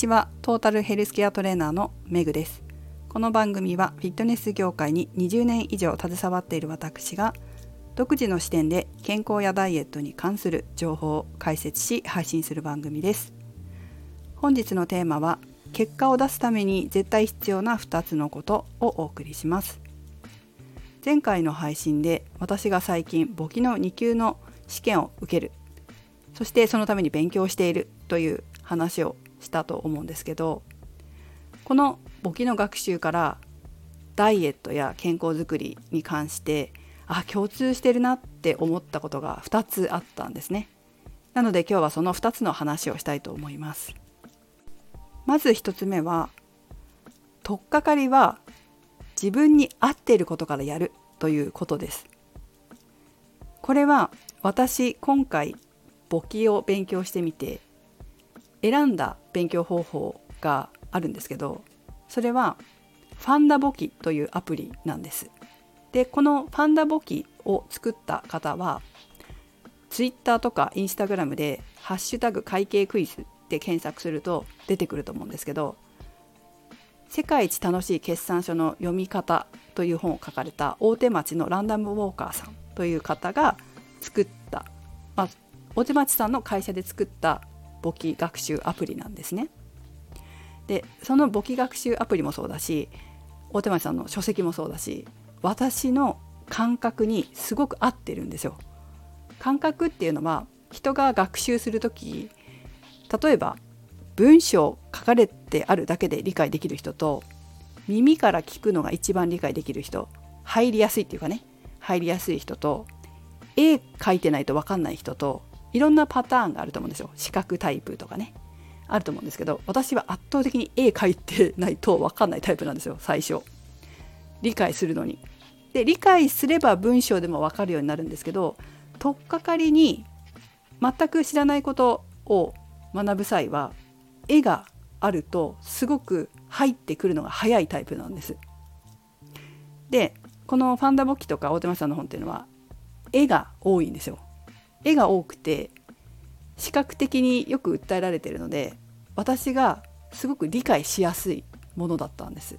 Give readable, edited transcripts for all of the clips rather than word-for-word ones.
ちは、トータルヘルスケアトレーナーのメグです。この番組はフィットネス業界に20年以上携わっている私が独自の視点で健康やダイエットに関する情報を解説し配信する番組です。本日のテーマは、結果を出すために絶対必要な2つのことをお送りします。前回の配信で、私が最近簿記の2級の試験を受ける、そしてそのために勉強しているという話をしたと思うんですけど、この簿記の学習からダイエットや健康づくりに関して、共通してるなって思ったことが2つあったんですね。なので今日はその2つの話をしたいと思います。まず1つ目は、取っかかりは自分に合っていることからやるということです。これは私、今回簿記を勉強してみて選んだ勉強方法があるんですけど、それはファンダ簿記というアプリなんです。で、このファンダ簿記を作った方は、ツイッターとかインスタグラムでハッシュタグ会計クイズで検索すると出てくると思うんですけど、世界一楽しい決算書の読み方という本を書かれた大手町のランダムウォーカーさんという方が作った、大手町さんの会社で作った簿記学習アプリなんですね。で、その簿記学習アプリもそうだし、大手町さんの書籍もそうだし、私の感覚にすごく合ってるんですよ。感覚っていうのは、人が学習するとき、例えば文章書かれてあるだけで理解できる人と、耳から聞くのが一番理解できる人、入りやすいっていうかね、入りやすい人と、絵描いてないと分かんない人と、いろんなパターンがあると思うんですよ。視覚タイプとかね、あると思うんですけど、私は圧倒的に絵描いてないと分かんないタイプなんですよ、最初理解するのに。で、理解すれば文章でも分かるようになるんですけど、取っかかりに全く知らないことを学ぶ際は、絵があるとすごく入ってくるのが早いタイプなんです。で、このファンダ簿記とか大手町さんの本っていうのは絵が多いんですよ。絵が多くて視覚的によく訴えられているので、私がすごく理解しやすいものだったんです。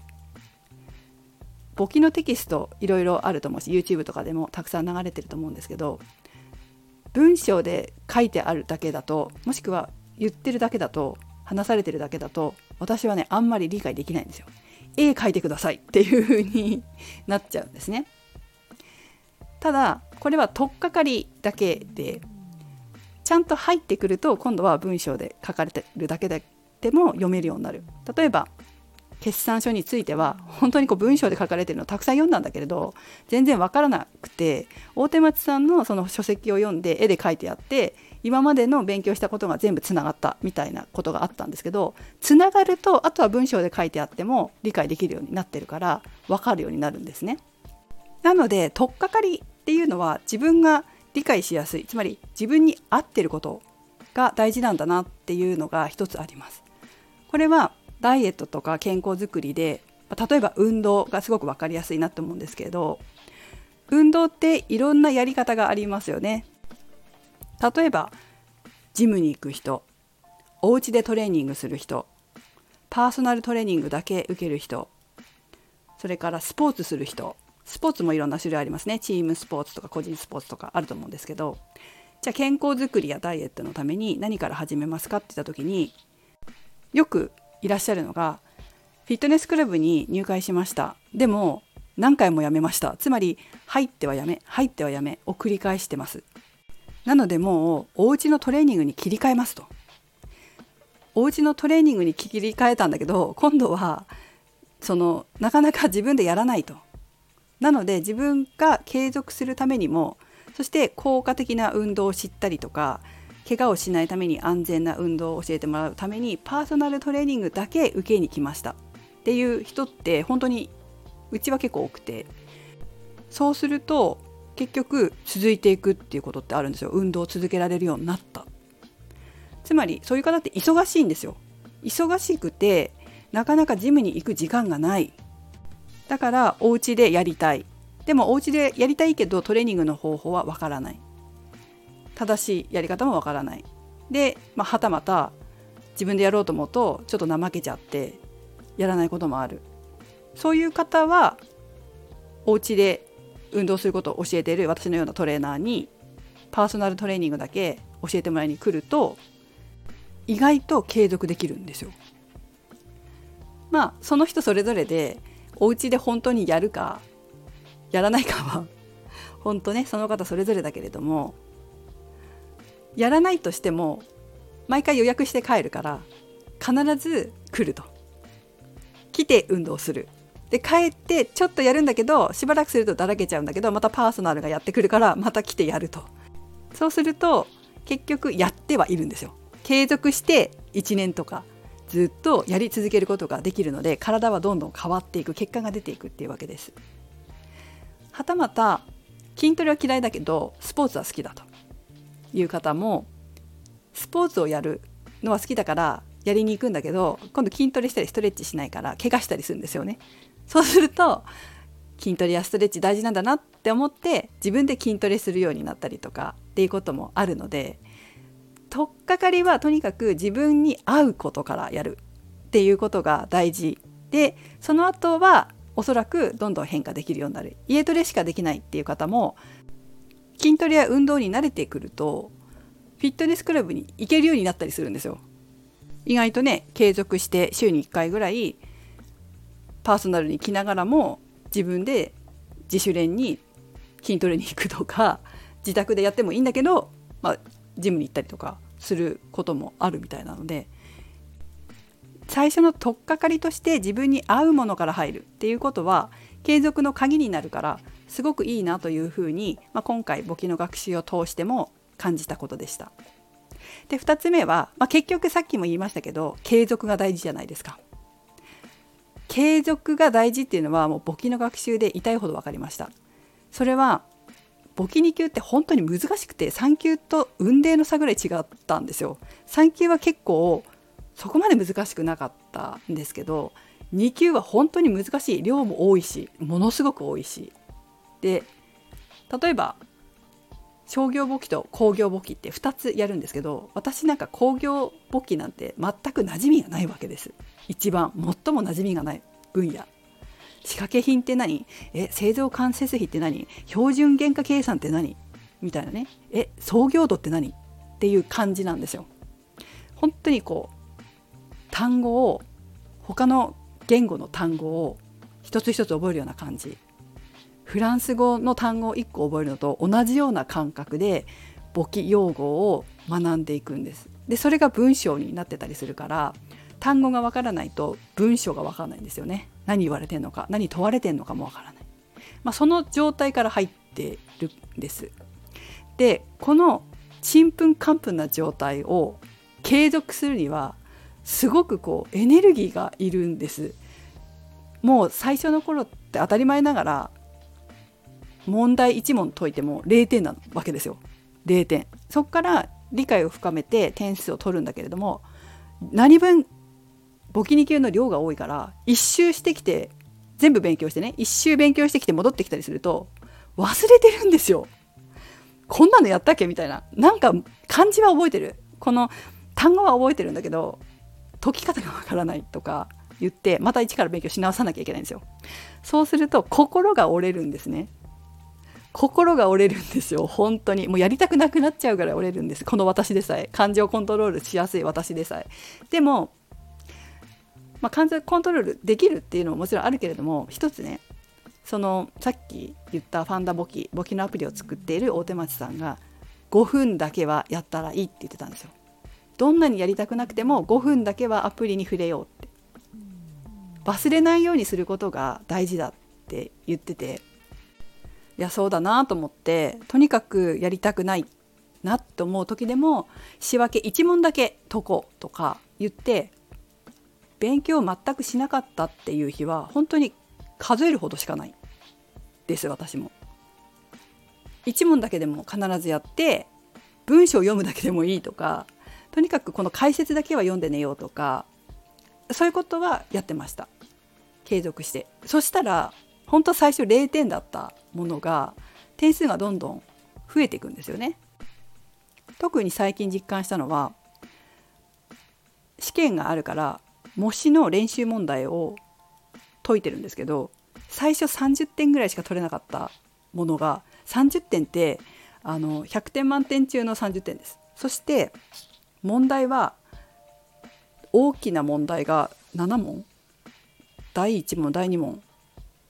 簿記のテキストいろいろあると思うし、 YouTube とかでもたくさん流れてると思うんですけど、文章で書いてあるだけだと、もしくは言ってるだけだと、話されてるだけだと、私はね、あんまり理解できないんですよ。絵描いてくださいっていう風になっちゃうんですね。ただこれは取っかかりだけで、ちゃんと入ってくると、今度は文章で書かれてるだけでも読めるようになる。例えば決算書については、本当に文章で書かれてるのをたくさん読んだんだけれど、全然わからなくて、大手町さんのその書籍を読んで絵で書いてあって、今までの勉強したことが全部つながったみたいなことがあったんですけど、つながると、あとは文章で書いてあっても理解できるようになってるから、わかるようになるんですね。なので取っかかりっていうのは、自分が理解しやすい、つまり自分に合ってることが大事なんだなっていうのが一つあります。これはダイエットとか健康づくりで、例えば運動がすごく分かりやすいなと思うんですけど、運動っていろんなやり方がありますよね。例えばジムに行く人、お家でトレーニングする人、パーソナルトレーニングだけ受ける人、それからスポーツする人、スポーツもいろんな種類ありますね。チームスポーツとか個人スポーツとかあると思うんですけど、じゃあ健康づくりやダイエットのために何から始めますかって言った時に、よくいらっしゃるのが、フィットネスクラブに入会しました、でも何回もやめました、つまり入ってはやめ、入ってはやめを繰り返してます。なのでもうお家のトレーニングに切り替えますと。お家のトレーニングに切り替えたんだけど、今度はなかなか自分でやらないと。なので自分が継続するためにも、そして効果的な運動を知ったりとか、怪我をしないために安全な運動を教えてもらうために、パーソナルトレーニングだけ受けに来ましたっていう人って、本当にうちは結構多くて、そうすると結局続いていくっていうことってあるんですよ。運動を続けられるようになった、つまりそういう方って忙しいんですよ。忙しくてなかなかジムに行く時間がない、だからお家でやりたい、でもお家でやりたいけどトレーニングの方法はわからない、正しいやり方もわからないで、はたまた自分でやろうと思うとちょっと怠けちゃってやらないこともある。そういう方はお家で運動することを教えている私のようなトレーナーにパーソナルトレーニングだけ教えてもらいに来ると意外と継続できるんですよ。まあその人それぞれでお家で本当にやるかやらないかは本当ねその方それぞれだけれども、やらないとしても毎回予約して帰るから必ず来ると、来て運動するで帰ってちょっとやるんだけどしばらくするとだらけちゃうんだけどまたパーソナルがやってくるからまた来てやると、そうすると結局やってはいるんですよ。継続して1年とかずっとやり続けることができるので体はどんどん変わっていく、結果が出ていくっていうわけです。はたまた筋トレは嫌いだけどスポーツは好きだという方も、スポーツをやるのは好きだからやりに行くんだけど今度筋トレしたりストレッチしないから怪我したりするんですよね。そうすると筋トレやストレッチ大事なんだなって思って自分で筋トレするようになったりとかっていうこともあるので、取っかかりはとにかく自分に合うことからやるっていうことが大事で、その後はおそらくどんどん変化できるようになる。家トレしかできないっていう方も筋トレや運動に慣れてくるとフィットネスクラブに行けるようになったりするんですよ。意外とね継続して週に1回ぐらいパーソナルに来ながらも自分で自主練に筋トレに行くとか自宅でやってもいいんだけど、まあ、ジムに行ったりとかすることもあるみたいなので、最初の取っかかりとして自分に合うものから入るっていうことは継続の鍵になるからすごくいいなというふうに、今回簿記の学習を通しても感じたことでした。で2つ目は、結局さっきも言いましたけど継続が大事じゃないですか。継続が大事っていうのはもう簿記の学習で痛いほど分かりました。それは簿記2級って本当に難しくて3級と雲泥の差ぐらい違ったんですよ。3級は結構そこまで難しくなかったんですけど2級は本当に難しい、量も多いしものすごく多いしで、例えば商業簿記と工業簿記って2つやるんですけど、私なんか工業簿記なんて全く馴染みがないわけです。一番最も馴染みがない分野。仕掛け品って何？製造間接費って何？標準原価計算って何？みたいなね。創業度って何？っていう感じなんですよ。本当にこう単語を他の言語の単語を一つ一つ覚えるような感じ。フランス語の単語を1個覚えるのと同じような感覚で簿記用語を学んでいくんです。で、それが文章になってたりするから単語がわからないと文章がわからないんですよね。何言われてんのか、何問われてんのかもわからない。その状態から入ってるんです。で、このちんぷんかんぷんな状態を継続するにはすごくこうエネルギーがいるんです。もう最初の頃って当たり前ながら問題1問解いても0点なわけですよ。0点。そこから理解を深めて点数を取るんだけれども、何分簿記2級の量が多いから一周してきて全部勉強してね、一周勉強してきて戻ってきたりすると忘れてるんですよ。こんなのやったっけみたいな。なんか漢字は覚えてる、この単語は覚えてるんだけど解き方がわからないとか言ってまた一から勉強し直さなきゃいけないんですよ。そうすると心が折れるんですね。心が折れるんですよ。本当にもうやりたくなくなっちゃうぐらい折れるんです。この私でさえ、感情コントロールしやすい私でさえ。でも、感情コントロールできるっていうのももちろんあるけれども、一つね、そのさっき言ったファンダ簿記のアプリを作っている大手町さんが5分だけはやったらいいって言ってたんですよ。どんなにやりたくなくても5分だけはアプリに触れようって、忘れないようにすることが大事だって言ってて、いやそうだなと思って、とにかくやりたくないなと思う時でも仕分け1問だけ解こうとか言って勉強を全くしなかったっていう日は本当に数えるほどしかないです。私も1問だけでも必ずやって、文章を読むだけでもいいとか、とにかくこの解説だけは読んでねようとか、そういうことはやってました。継続して。そしたら本当最初0点だったものが点数がどんどん増えていくんですよね。特に最近実感したのは、仕試験があるから模試の練習問題を解いてるんですけど、最初30点ぐらいしか取れなかったものが、30点って100点満点中の30点です。そして問題は大きな問題が7問、第1問第2問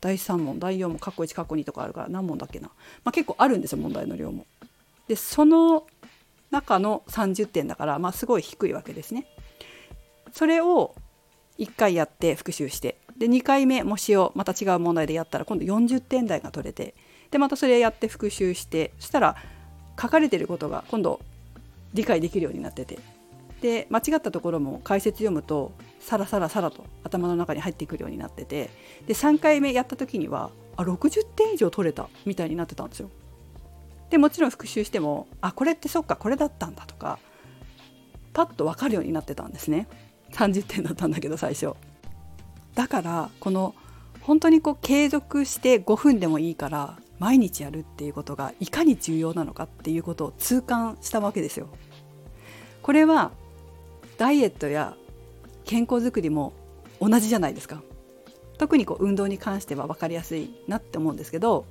第3問第4問括弧1括弧2とかあるから、何問だっけな、結構あるんですよ、問題の量も。でその中の30点だから、すごい低いわけですね。それを1回やって復習して、で2回目模試をまた違う問題でやったら、今度40点台が取れて、でまたそれやって復習して、そしたら書かれてることが今度理解できるようになってて、で間違ったところも解説読むとさらさらさらと頭の中に入ってくるようになってて、で3回目やった時には60点以上取れたみたいになってたんですよ。でもちろん復習してもこれってそっかこれだったんだとかパッと分かるようになってたんですね。30点だったんだけど最初だから、この本当に継続して5分でもいいから毎日やるっていうことがいかに重要なのかっていうことを痛感したわけですよ。これはダイエットや健康づくりも同じじゃないですか。特に運動に関しては分かりやすいなって思うんですけど、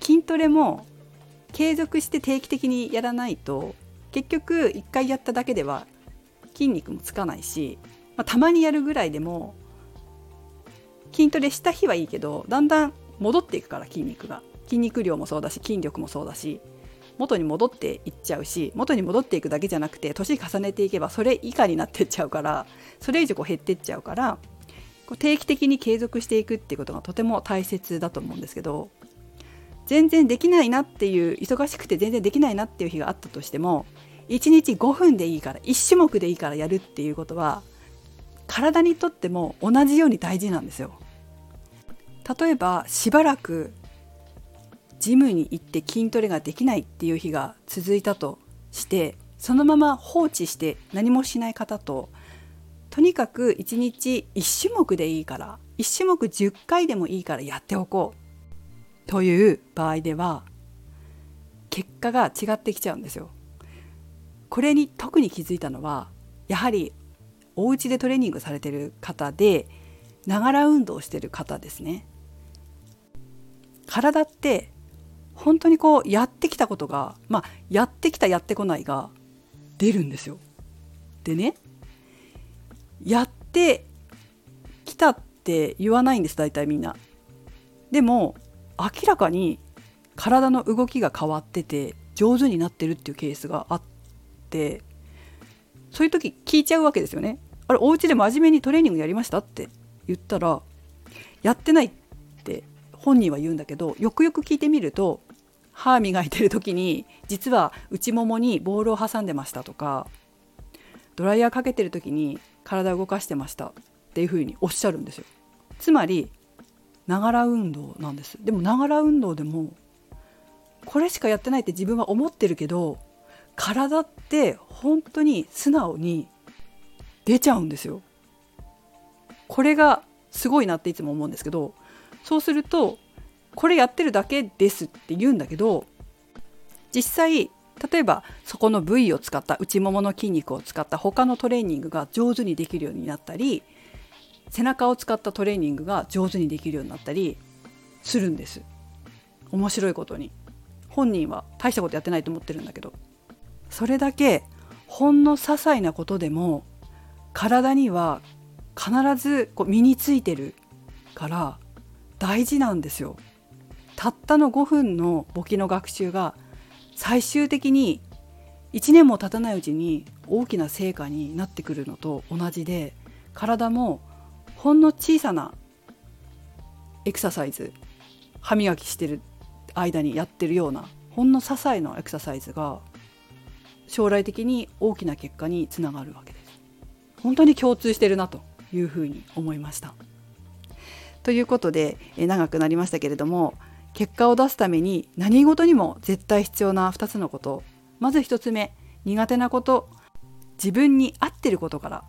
筋トレも継続して定期的にやらないと、結局1回やっただけでは筋肉もつかないし、たまにやるぐらいでも筋トレした日はいいけど、だんだん戻っていくから、筋肉量もそうだし筋力もそうだし、元に戻っていっちゃうし、元に戻っていくだけじゃなくて年重ねていけばそれ以下になっていっちゃうから、それ以上減っていっちゃうから、定期的に継続していくっていうことがとても大切だと思うんですけど、全然できないなっていう、忙しくて全然できないなっていう日があったとしても、1日5分でいいから1種目でいいからやるっていうことは体にとっても同じように大事なんですよ。例えばしばらくジムに行って筋トレができないっていう日が続いたとして、そのまま放置して何もしない方と、とにかく1日1種目でいいから1種目10回でもいいからやっておこうという場合では、結果が違ってきちゃうんですよ。これに特に気づいたのは、やはりお家でトレーニングされてる方で、ながら運動してる方ですね。体って本当にやってきたことが、やってきたやってこないが出るんですよ。でね、やってきたって言わないんです、大体みんな。でも明らかに体の動きが変わってて上手になってるっていうケースがあって、そういう時聞いちゃうわけですよね。お家で真面目にトレーニングやりましたって言ったら、やってないって本人は言うんだけど、よくよく聞いてみると、歯磨いてる時に実は内ももにボールを挟んでましたとか、ドライヤーかけてる時に体を動かしてましたっていう風におっしゃるんですよ。つまりながら運動なんです。でもながら運動でもこれしかやってないって自分は思ってるけど、体って本当に素直に出ちゃうんですよ。これがすごいなっていつも思うんですけど、そうするとこれやってるだけですって言うんだけど、実際例えばそこの部位を使った、内ももの筋肉を使った他のトレーニングが上手にできるようになったり、背中を使ったトレーニングが上手にできるようになったりするんです。面白いことに本人は大したことやってないと思ってるんだけど、それだけほんの些細なことでも体には必ず身についてるから大事なんですよ。たったの5分の簿記の学習が最終的に1年も経たないうちに大きな成果になってくるのと同じで、体もほんの小さなエクササイズ、歯磨きしてる間にやってるようなほんの些細なエクササイズが将来的に大きな結果につながるわけです。本当に共通してるなというふうに思いました。ということで長くなりましたけれども、結果を出すために何事にも絶対必要な2つのこと。まず1つ目、苦手なこと、自分に合ってることから、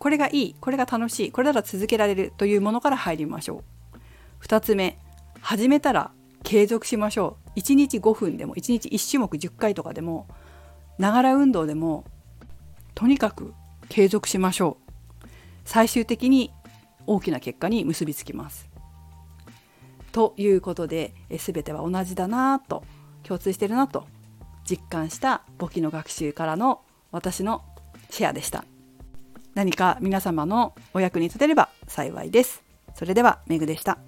これがいい、これが楽しい、これなら続けられるというものから入りましょう。2つ目、始めたら継続しましょう。1日5分でも1日1種目10回とかでも、ながら運動でも、とにかく継続しましょう。最終的に大きな結果に結びつきます。ということで、全ては同じだなと、共通してるなと実感した簿記の学習からの私のシェアでした。何か皆様のお役に立てれば幸いです。それでは、めぐでした。